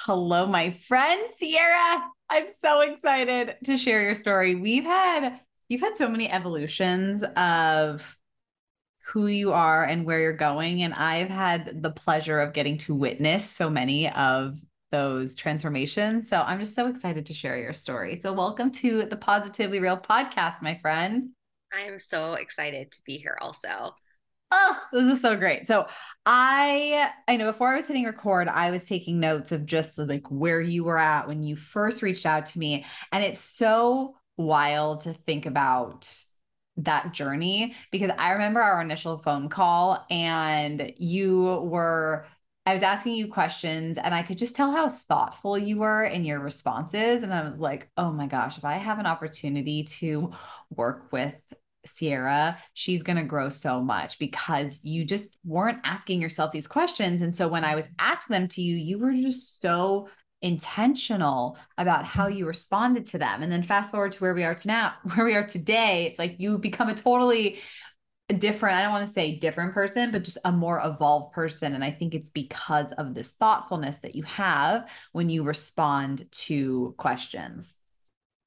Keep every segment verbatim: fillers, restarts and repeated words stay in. Hello, my friend, Ciara. I'm so excited to share your story. We've had, you've had so many evolutions of who you are and where you're going. And I've had the pleasure of getting to witness so many of those transformations. So I'm just so excited to share your story. So welcome to the Positively Real podcast, my friend. I am so excited to be here also. Oh, this is so great. So I, I know before I was hitting record, I was taking notes of just like where you were at when you first reached out to me. And it's so wild to think about that journey, because I remember our initial phone call and you were, I was asking you questions and I could just tell how thoughtful you were in your responses. And I was like, oh my gosh, if I have an opportunity to work with Ciara, she's going to grow so much, because you just weren't asking yourself these questions. And so when I was asking them to you, you were just so intentional about how you responded to them. And then fast forward to where we are to now, where we are today, it's like you've become a totally different, I don't want to say different person, but just a more evolved person. And I think it's because of this thoughtfulness that you have when you respond to questions.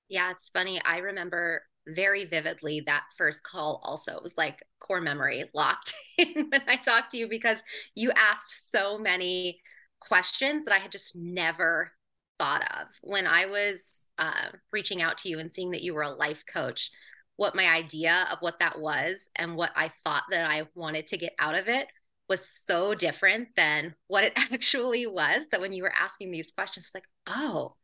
Yeah, it's funny. I remember very vividly that first call also. It was like core memory locked in when I talked to you, because you asked so many questions that I had just never thought of. When I was uh, reaching out to you and seeing that you were a life coach, what my idea of what that was and what I thought that I wanted to get out of it was so different than what it actually was, that when you were asking these questions, it's like, oh,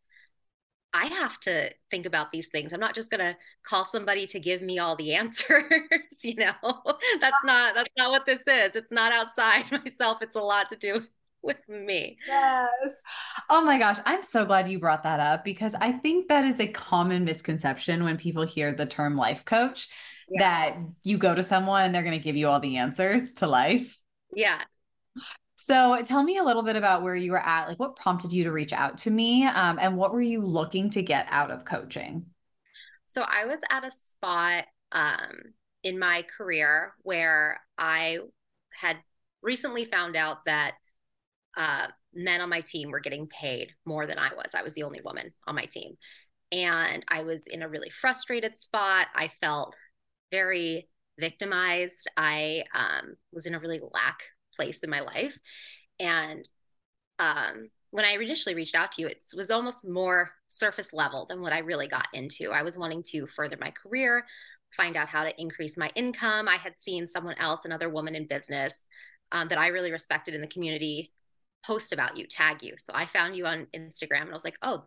I have to think about these things. I'm not just going to call somebody to give me all the answers. You know, that's not, that's not what this is. It's not outside myself. It's a lot to do with me. Yes. Oh my gosh. I'm so glad you brought that up, because I think that is a common misconception when people hear the term life coach, yeah, that you go to someone and they're going to give you all the answers to life. Yeah. So tell me a little bit about where you were at, like what prompted you to reach out to me, um, and what were you looking to get out of coaching? So I was at a spot um, in my career where I had recently found out that uh, men on my team were getting paid more than I was. I was the only woman on my team. And I was in a really frustrated spot. I felt very victimized. I um, was in a really lack place in my life. And um, when I initially reached out to you, it was almost more surface level than what I really got into. I was wanting to further my career, find out how to increase my income. I had seen someone else, another woman in business um, that I really respected in the community, post about you, tag you. So I found you on Instagram and I was like, oh,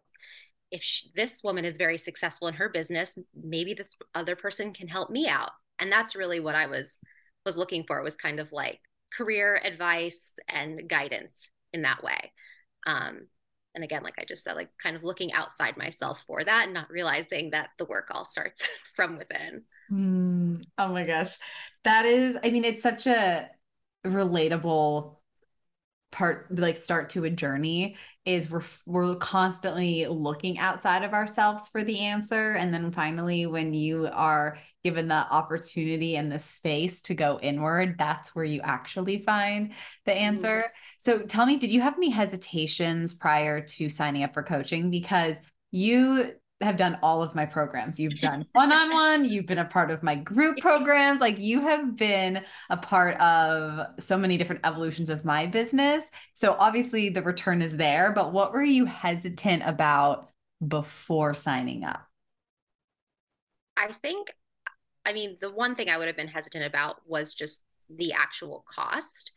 if she, this woman is very successful in her business, maybe this other person can help me out. And that's really what I was, was looking for. It was kind of like career advice and guidance in that way. Um, and again, like I just said, like kind of looking outside myself for that and not realizing that the work all starts from within. Mm, oh my gosh. That is, I mean, it's such a relatable part, like start to a journey, is we're, we're constantly looking outside of ourselves for the answer. And then finally, when you are given the opportunity and the space to go inward, that's where you actually find the answer. Mm-hmm. So tell me, did you have any hesitations prior to signing up for coaching? Because you have done all of my programs. You've done one-on-one. You've been a part of my group programs. Like you have been a part of so many different evolutions of my business. So obviously the return is there, but what were you hesitant about before signing up? I think, I mean, the one thing I would have been hesitant about was just the actual cost.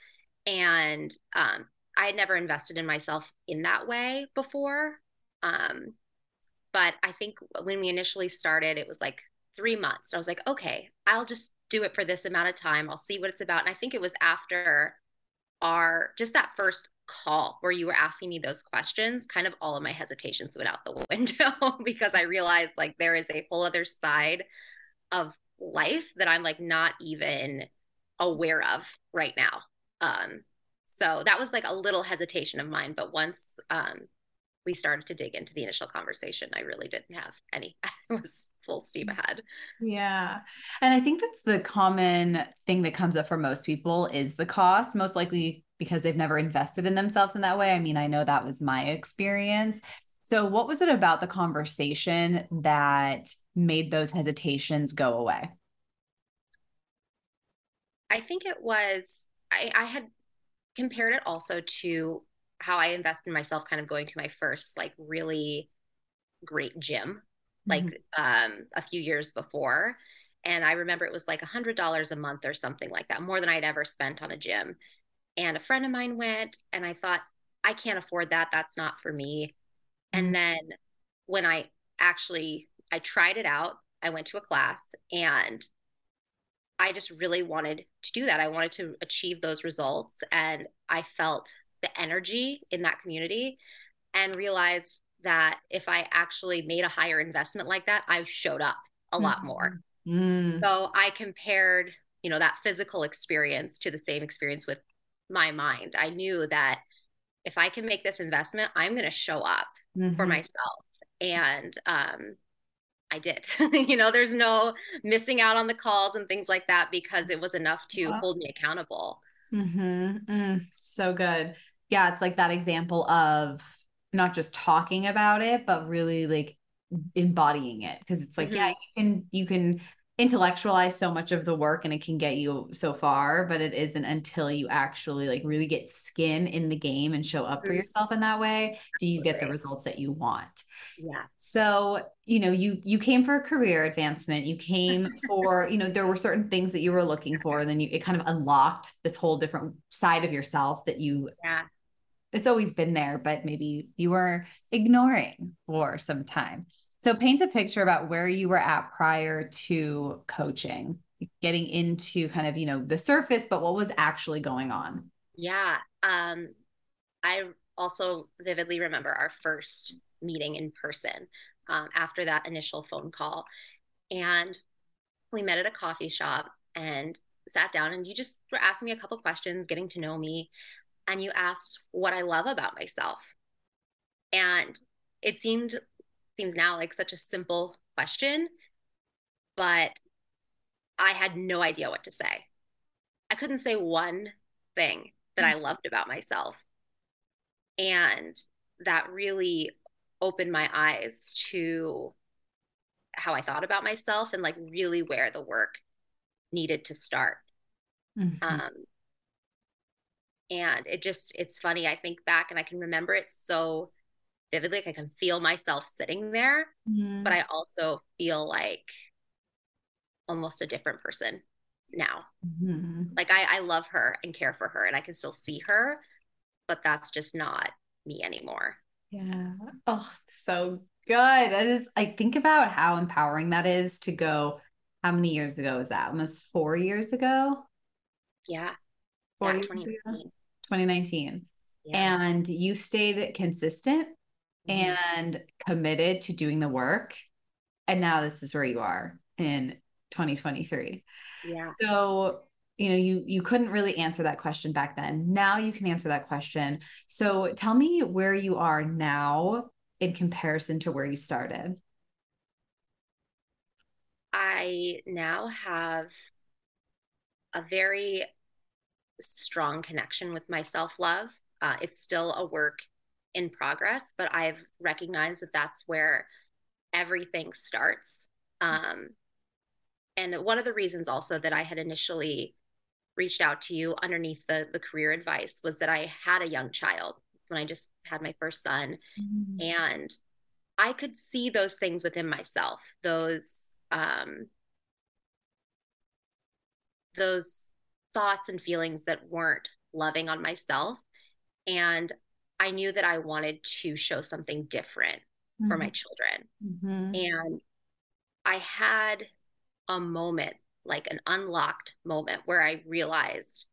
And, um, I had never invested in myself in that way before. Um, But I think when we initially started, it was like three months. I was like, okay, I'll just do it for this amount of time. I'll see what it's about. And I think it was after our, just that first call where you were asking me those questions, kind of all of my hesitations went out the window because I realized like there is a whole other side of life that I'm like not even aware of right now. Um, so that was like a little hesitation of mine. But once um, we started to dig into the initial conversation, I really didn't have any. I was full steam ahead. Yeah. And I think that's the common thing that comes up for most people is the cost, most likely because they've never invested in themselves in that way. I mean, I know that was my experience. So what was it about the conversation that made those hesitations go away? I think it was, I, I had compared it also to how I invest in myself, kind of going to my first like really great gym, like mm-hmm. um, a few years before. And I remember it was like a hundred dollars a month or something like that, more than I'd ever spent on a gym. And a friend of mine went, and I thought, I can't afford that. That's not for me. Mm-hmm. And then when I actually, I tried it out, I went to a class and I just really wanted to do that. I wanted to achieve those results. And I felt the energy in that community and realized that if I actually made a higher investment like that, I showed up a mm. lot more. Mm. So I compared, you know, that physical experience to the same experience with my mind. I knew that if I can make this investment, I'm going to show up mm-hmm. for myself. And, um, I did, you know, there's no missing out on the calls and things like that because it was enough to yeah. hold me accountable. Mm-hmm. Mm, so good. Yeah. It's like that example of not just talking about it, but really like embodying it. Cause it's like, mm-hmm. yeah, you can, you can intellectualize so much of the work and it can get you so far, but it isn't until you actually like really get skin in the game and show up mm-hmm. for yourself in that way. Do you get the results that you want? Yeah. So, you know, you, you came for career advancement, you came for, you know, there were certain things that you were looking for, and then you, it kind of unlocked this whole different side of yourself that you, yeah. it's always been there, but maybe you were ignoring for some time. So paint a picture about where you were at prior to coaching, getting into kind of, you know, the surface, but what was actually going on? Yeah. Um, I also vividly remember our first meeting in person um, after that initial phone call. And we met at a coffee shop and sat down, and you just were asking me a couple questions, getting to know me. And you asked what I love about myself. And it seemed, seems now like such a simple question, but I had no idea what to say. I couldn't say one thing that mm-hmm. I loved about myself. And that really opened my eyes to how I thought about myself and like really where the work needed to start. Mm-hmm. Um, and it just, it's funny. I think back and I can remember it so vividly. Like I can feel myself sitting there, mm-hmm. but I also feel like almost a different person now. Mm-hmm. Like I, I love her and care for her and I can still see her, but that's just not me anymore. Yeah. Oh, so good. That is, I think about how empowering that is to go. How many years ago was that? Almost four years ago. Yeah. Four yeah, years twenty nineteen. Ago? twenty nineteen. Yeah. And you've stayed consistent mm-hmm. and committed to doing the work. And now this is where you are in twenty twenty-three. Yeah. So you know, you, you couldn't really answer that question back then. Now you can answer that question. So tell me where you are now in comparison to where you started. I now have a very strong connection with my self-love. Uh, it's still a work in progress, but I've recognized that that's where everything starts. Um, and one of the reasons also that I had initially reached out to you underneath the, the career advice was that I had a young child. It's when I just had my first son mm-hmm. and I could see those things within myself, those, um, those thoughts and feelings that weren't loving on myself. And I knew that I wanted to show something different mm-hmm. for my children. Mm-hmm. And I had a moment, like an unlocked moment where I realized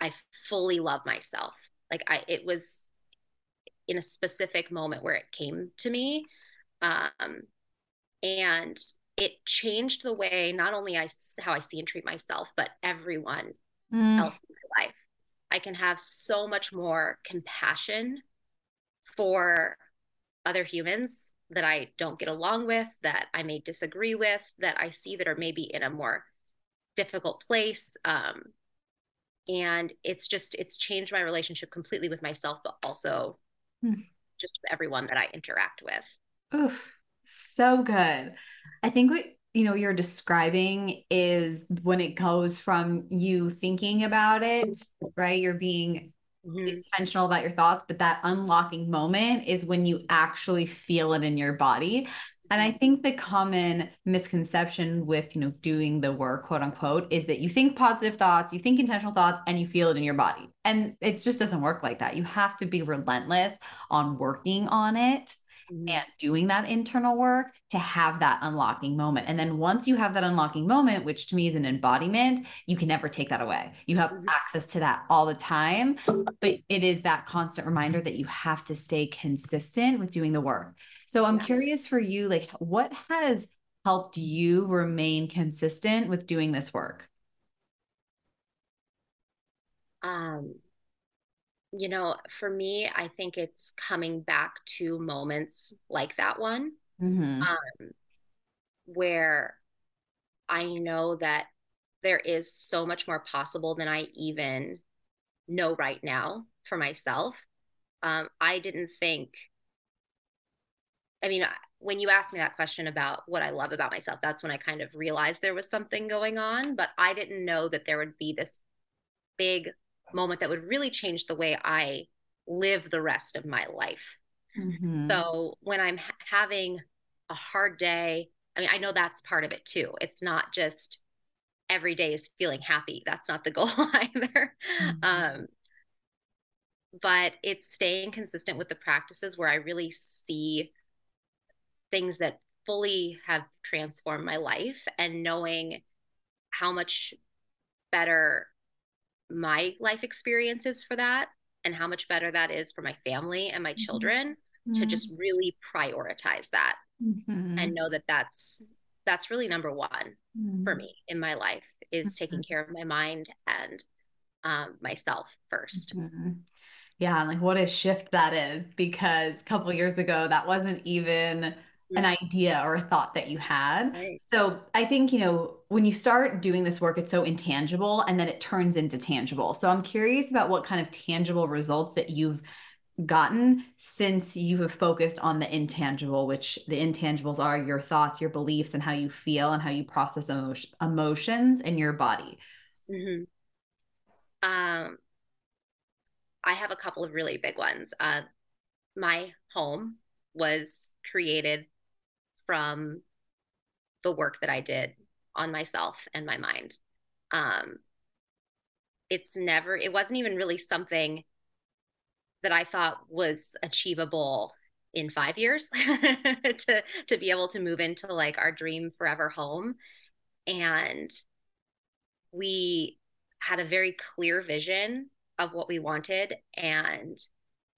I fully love myself. Like I, it was in a specific moment where it came to me. Um, and it changed the way, not only I, how I see and treat myself, but everyone mm. else in my life. I can have so much more compassion for other humans that I don't get along with, that I may disagree with, that I see that are maybe in a more difficult place. Um, and it's just, it's changed my relationship completely with myself, but also mm. just everyone that I interact with. Oof, so good. I think what, you know, you're describing is when it goes from you thinking about it, right? You're being mm-hmm. intentional about your thoughts, but that unlocking moment is when you actually feel it in your body. And I think the common misconception with, you know, doing the work, quote unquote, is that you think positive thoughts, you think intentional thoughts, and you feel it in your body. And it just doesn't work like that. You have to be relentless on working on it mm-hmm. and doing that internal work to have that unlocking moment. And then once you have that unlocking moment, which to me is an embodiment, you can never take that away. You have mm-hmm. access to that all the time, but it is that constant reminder that you have to stay consistent with doing the work. So I'm curious for you, like, what has helped you remain consistent with doing this work? Um, you know, for me, I think it's coming back to moments like that one, mm-hmm. um, where I know that there is so much more possible than I even know right now for myself. Um, I didn't think... I mean, when you asked me that question about what I love about myself, that's when I kind of realized there was something going on, but I didn't know that there would be this big moment that would really change the way I live the rest of my life. Mm-hmm. So when I'm ha- having a hard day, I mean, I know that's part of it too. It's not just every day is feeling happy. That's not the goal either. Mm-hmm. Um, but it's staying consistent with the practices where I really see things that fully have transformed my life, and knowing how much better my life experience is for that, and how much better that is for my family and my children, mm-hmm. to just really prioritize that mm-hmm. and know that that's, that's really number one mm-hmm. for me in my life, is mm-hmm. taking care of my mind and um, myself first. Mm-hmm. Yeah. Like what a shift that is, because a couple of years ago, that wasn't even an idea or a thought that you had. Right. So I think, you know, when you start doing this work, it's so intangible, and then it turns into tangible. So I'm curious about what kind of tangible results that you've gotten since you have focused on the intangible, which the intangibles are your thoughts, your beliefs, and how you feel and how you process emo- emotions in your body. Mm-hmm. Um, I have a couple of really big ones. Uh, my home was created from the work that I did on myself and my mind. Um, it's never, it wasn't even really something that I thought was achievable in five years to, to be able to move into like our dream forever home. And we had a very clear vision of what we wanted. And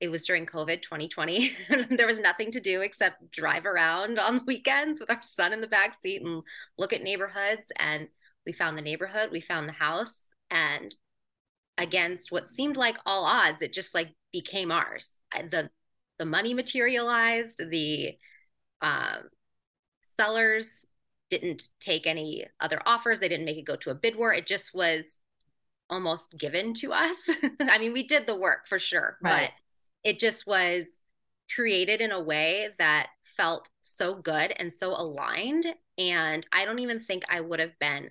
it was during COVID twenty twenty. There was nothing to do except drive around on the weekends with our son in the backseat and look at neighborhoods. And we found the neighborhood, we found the house, and against what seemed like all odds, it just like became ours. The, the money materialized, the um, sellers didn't take any other offers. They didn't make it go to a bid war. It just was almost given to us. I mean, we did the work for sure, right. But it just was created in a way that felt so good and so aligned. And I don't even think I would have been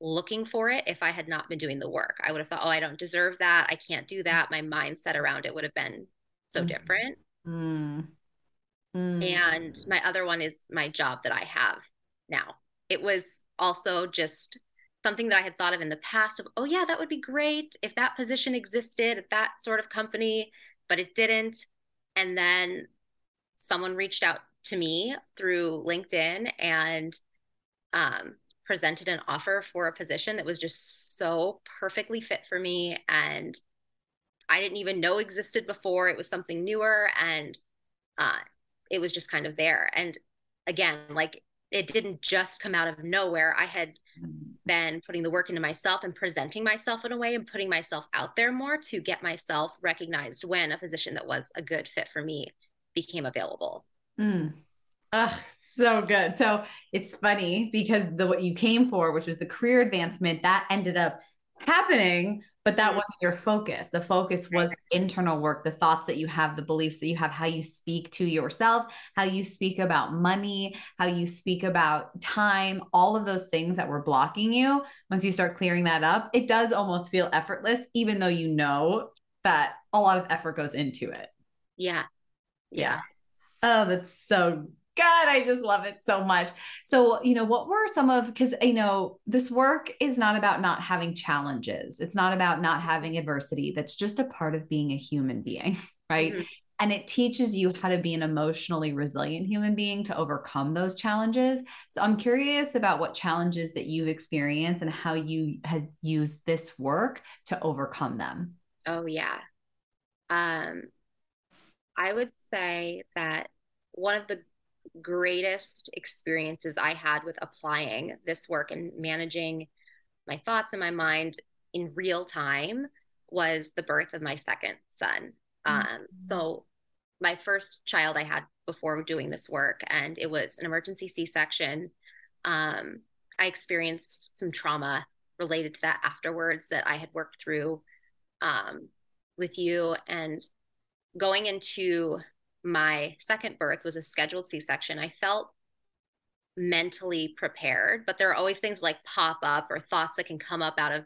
looking for it if I had not been doing the work. I would have thought, oh, I don't deserve that. I can't do that. My mindset around it would have been so mm. different. Mm. Mm. And my other one is my job that I have now. It was also just something that I had thought of in the past of, oh yeah, that would be great if that position existed at that sort of company, but it didn't. And then someone reached out to me through LinkedIn and um, presented an offer for a position that was just so perfectly fit for me. And I didn't even know existed before. It was something newer, and uh, it was just kind of there. And again, like, it didn't just come out of nowhere. I had been putting the work into myself and presenting myself in a way and putting myself out there more to get myself recognized when a position that was a good fit for me became available. Mm. Ugh, so good. So it's funny because the, what you came for, which was the career advancement, that ended up happening, but that wasn't your focus. The focus was internal work, the thoughts that you have, the beliefs that you have, how you speak to yourself, how you speak about money, how you speak about time, all of those things that were blocking you. Once you start clearing that up, it does almost feel effortless, even though you know that a lot of effort goes into it. Yeah. Yeah. Oh, that's so God, I just love it so much. So, you know, what were some of, because, you know, this work is not about not having challenges. It's not about not having adversity. That's just a part of being a human being, right? Mm-hmm. And it teaches you how to be an emotionally resilient human being to overcome those challenges. So I'm curious about what challenges that you've experienced and how you have used this work to overcome them. Oh, yeah. Um, I would say that one of the greatest experiences I had with applying this work and managing my thoughts and my mind in real time was the birth of my second son. Mm-hmm. Um, so my first child I had before doing this work, and it was an emergency C-section. Um, I experienced some trauma related to that afterwards that I had worked through um, with you, and going into my second birth was a scheduled C-section. I felt mentally prepared, but there are always things like pop up or thoughts that can come up out of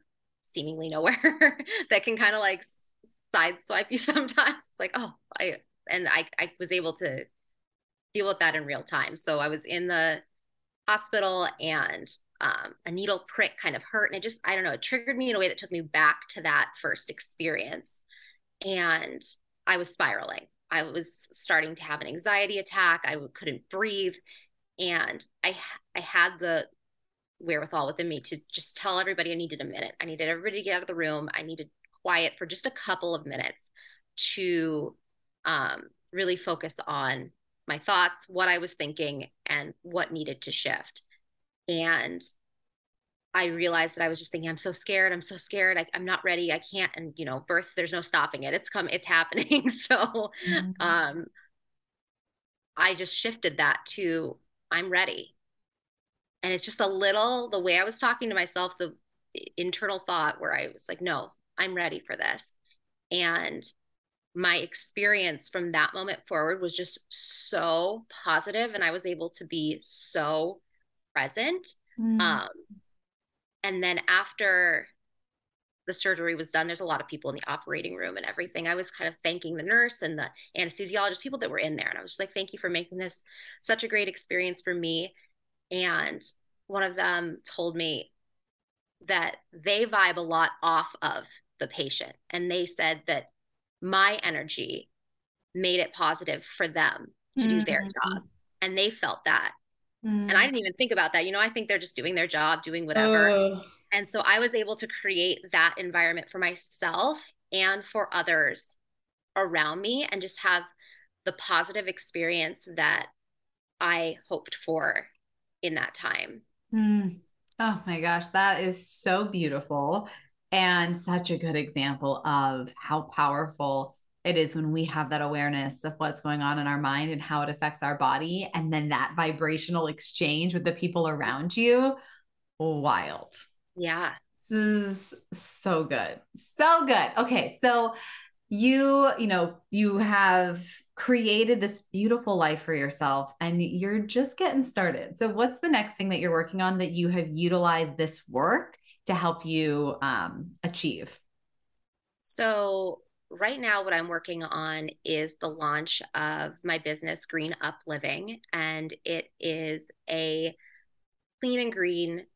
seemingly nowhere that can kind of like sideswipe you sometimes. It's like, oh, I, and I, I was able to deal with that in real time. So I was in the hospital, and um, a needle prick kind of hurt. And it just, I don't know, it triggered me in a way that took me back to that first experience. And I was spiraling. I was starting to have an anxiety attack. I couldn't breathe. And I, I had the wherewithal within me to just tell everybody I needed a minute. I needed everybody to get out of the room. I needed quiet for just a couple of minutes to um, really focus on my thoughts, what I was thinking, and what needed to shift. And I realized that I was just thinking, I'm so scared. I'm so scared. I, I'm not ready. I can't. And, you know, birth, there's no stopping it. It's come, it's happening. So mm-hmm. um, I just shifted that to, I'm ready. And it's just a little, the way I was talking to myself, the internal thought where I was like, no, I'm ready for this. And my experience from that moment forward was just so positive, and I was able to be so present. Mm-hmm. Um, And then after the surgery was done, there's a lot of people in the operating room and everything. I was kind of thanking the nurse and the anesthesiologist, people that were in there. And I was just like, thank you for making this such a great experience for me. And one of them told me that they vibe a lot off of the patient. And they said that my energy made it positive for them to mm-hmm. do their job. And they felt that. And I didn't even think about that. You know, I think they're just doing their job, doing whatever. Oh. And so I was able to create that environment for myself and for others around me, and just have the positive experience that I hoped for in that time. Mm. Oh my gosh, that is so beautiful, and such a good example of how powerful it is when we have that awareness of what's going on in our mind and how it affects our body. And then that vibrational exchange with the people around you. Wild. Yeah. This is so good. So good. Okay. So you, you know, you have created this beautiful life for yourself, and you're just getting started. So what's the next thing that you're working on that you have utilized this work to help you um, achieve? So right now, what I'm working on is the launch of my business, Green Up Living, and it is a clean and green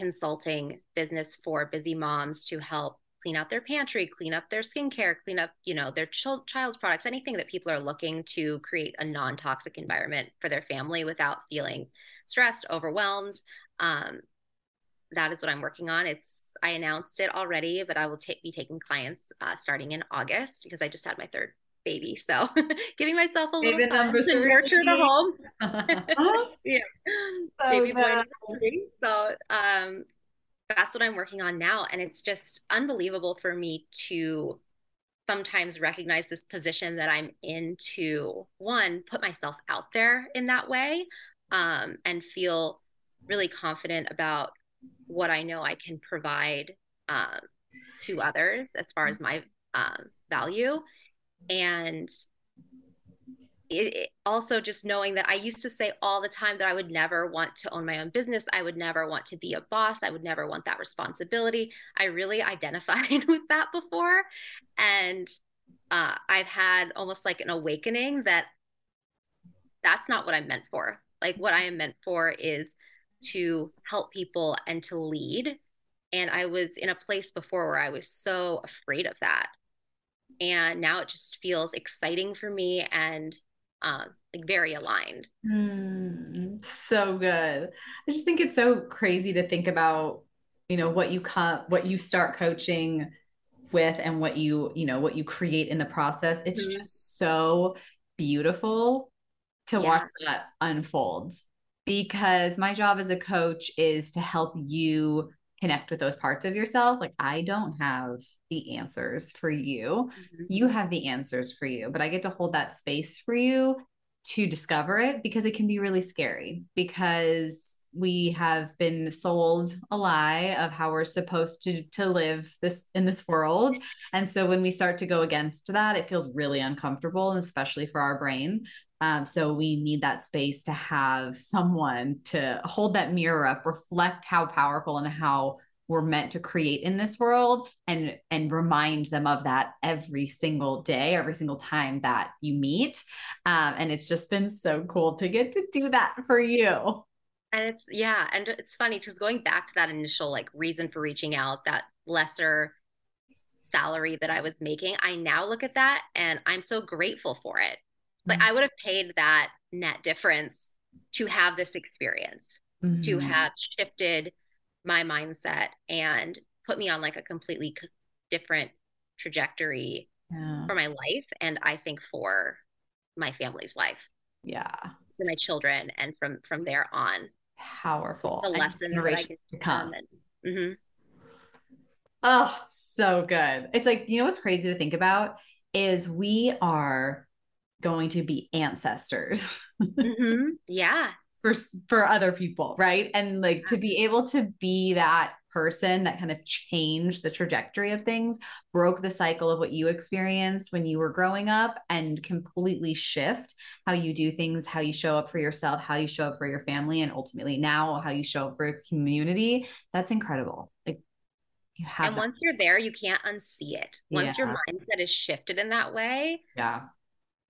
consulting business for busy moms to help clean out their pantry, clean up their skincare, clean up, you know, their ch- child's products, anything that people are looking to create a non-toxic environment for their family without feeling stressed, overwhelmed. Um, that is what I'm working on. It's, I announced it already, but I will take, be taking clients uh, starting in August, because I just had my third baby. So giving myself a baby little time to nurture the home. Yeah. So baby boy number three. So um, that's what I'm working on now. And it's just unbelievable for me to sometimes recognize this position that I'm in, to one, put myself out there in that way, um, and feel really confident about what I know I can provide uh, to others as far as my um, value. And it, it also just knowing that I used to say all the time that I would never want to own my own business. I would never want to be a boss. I would never want that responsibility. I really identified with that before. And uh, I've had almost like an awakening that that's not what I'm meant for. Like, what I am meant for is to help people and to lead. And I was in a place before where I was so afraid of that. And now it just feels exciting for me and um, like very aligned. Mm, so good. I just think it's so crazy to think about, you know, what you co- what you start coaching with and what you, you know, what you create in the process. It's mm-hmm. just so beautiful to yeah. watch that unfold. Because my job as a coach is to help you connect with those parts of yourself. Like, I don't have the answers for you. Mm-hmm. You have the answers for you, but I get to hold that space for you to discover it, because it can be really scary, because we have been sold a lie of how we're supposed to, to live this in this world. And so when we start to go against that, it feels really uncomfortable, and especially for our brain. Um, so we need that space to have someone to hold that mirror up, reflect how powerful and how we're meant to create in this world, and, and remind them of that every single day, every single time that you meet. Um, and it's just been so cool to get to do that for you. And it's, yeah. And it's funny, because going back to that initial like reason for reaching out, that lesser salary that I was making, I now look at that and I'm so grateful for it. Like, I would have paid that net difference to have this experience, mm-hmm. to have shifted my mindset and put me on like a completely different trajectory yeah. for my life. And I think for my family's life. Yeah. For my children. And from, from there on. Powerful. The lesson that I get to come. And, mm-hmm. Oh, so good. It's like, you know, what's crazy to think about is we are going to be ancestors mm-hmm. yeah for for other people, right? And like, to be able to be that person that kind of changed the trajectory of things, broke the cycle of what you experienced when you were growing up, and completely shift how you do things, how you show up for yourself, how you show up for your family, and ultimately now how you show up for your community. That's incredible. Like, you have and that. Once you're there, you can't unsee it. Once yeah. your mindset is shifted in that way, yeah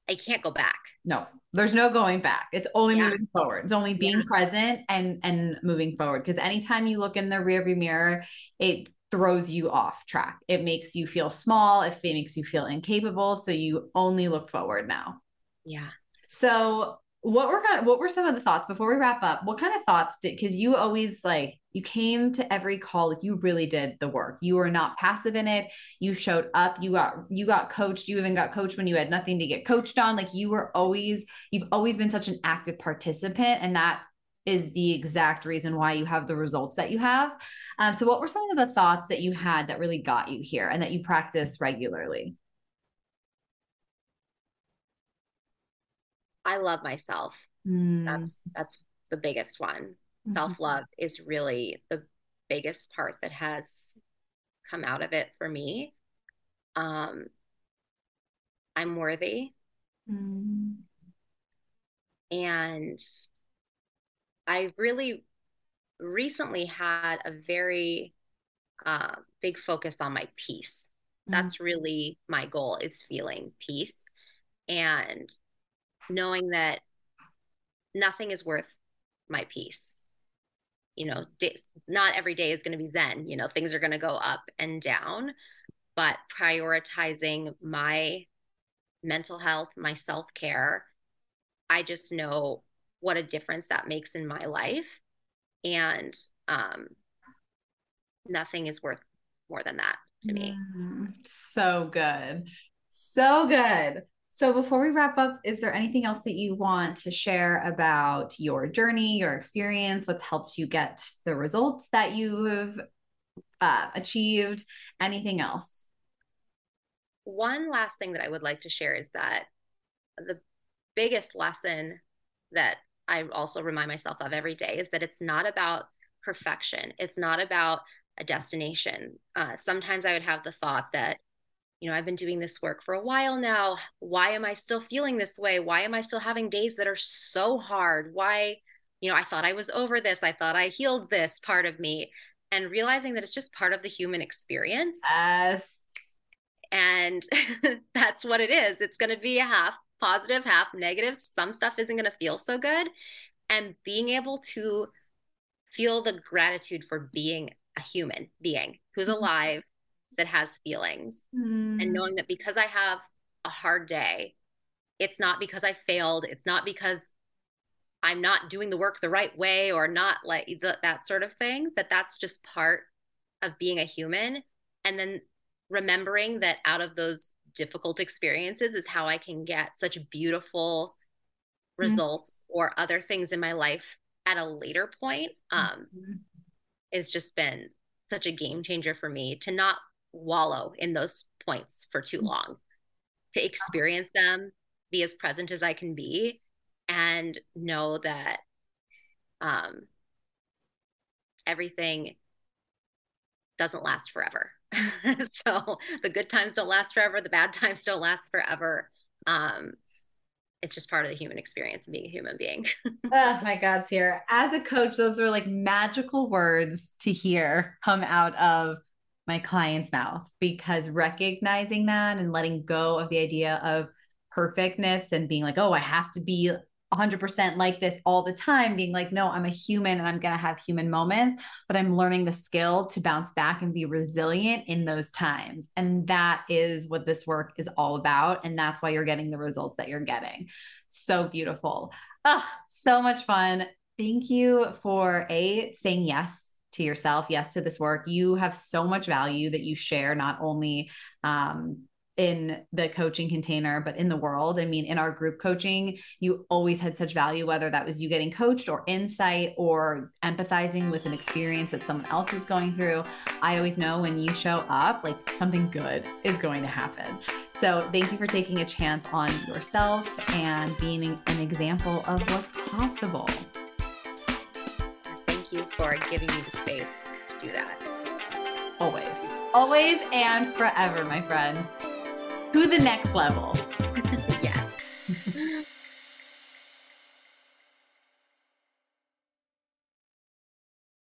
I can't go back. No, there's no going back. It's only yeah. moving forward. It's only being yeah. present and, and moving forward. Because anytime you look in the rearview mirror, it throws you off track. It makes you feel small. It makes you feel incapable. So you only look forward now. Yeah. So what were kind of, what were some of the thoughts before we wrap up? What kind of thoughts did, because you always like, you came to every call, like you really did the work. You were not passive in it. You showed up, you got, you got coached. You even got coached when you had nothing to get coached on. Like, you were always, you've always been such an active participant, and that is the exact reason why you have the results that you have. Um, so what were some of the thoughts that you had that really got you here and that you practice regularly? I love myself. Mm. That's, that's the biggest one. Mm-hmm. Self-love is really the biggest part that has come out of it for me. Um, I'm worthy. Mm. And I really recently had a very uh, big focus on my peace. Mm. That's really my goal, is feeling peace. And knowing that nothing is worth my peace. You know, not every day is going to be Zen, you know, things are going to go up and down, but prioritizing my mental health, my self-care, I just know what a difference that makes in my life. And um, nothing is worth more than that to me. Mm-hmm. So good. So good. So before we wrap up, is there anything else that you want to share about your journey, your experience, what's helped you get the results that you've uh, achieved? Anything else? One last thing that I would like to share is that the biggest lesson that I also remind myself of every day is that it's not about perfection. It's not about a destination. Uh, sometimes I would have the thought that, you know, I've been doing this work for a while now. Why am I still feeling this way? Why am I still having days that are so hard? Why, you know, I thought I was over this. I thought I healed this part of me, and realizing that it's just part of the human experience. Yes. And that's what it is. It's going to be a half positive, half negative. Some stuff isn't going to feel so good. And being able to feel the gratitude for being a human being who's alive, that has feelings, mm. and knowing that because I have a hard day, it's not because I failed. It's not because I'm not doing the work the right way or not like the, that sort of thing, that that's just part of being a human. And then remembering that out of those difficult experiences is how I can get such beautiful results mm. or other things in my life at a later point. Um, mm-hmm. It's just been such a game changer for me to not wallow in those points for too long, to experience them, be as present as I can be, and know that um, everything doesn't last forever. So the good times don't last forever. The bad times don't last forever. Um, it's just part of the human experience of being a human being. Oh my God, Ciara. As a coach, those are like magical words to hear come out of my client's mouth, because recognizing that and letting go of the idea of perfectness and being like, oh, I have to be one hundred percent like this all the time, being like, no, I'm a human and I'm going to have human moments, but I'm learning the skill to bounce back and be resilient in those times. And that is what this work is all about. And that's why you're getting the results that you're getting. So beautiful. Ugh, so much fun. Thank you for a saying yes to yourself, yes to this work. You have so much value that you share, not only um, in the coaching container, but in the world. I mean, in our group coaching, you always had such value, whether that was you getting coached or insight or empathizing with an experience that someone else was going through. I always know when you show up, like something good is going to happen. So thank you for taking a chance on yourself and being an example of what's possible. For giving me the space to do that. Always, always and forever, my friend. To the next level. Yeah.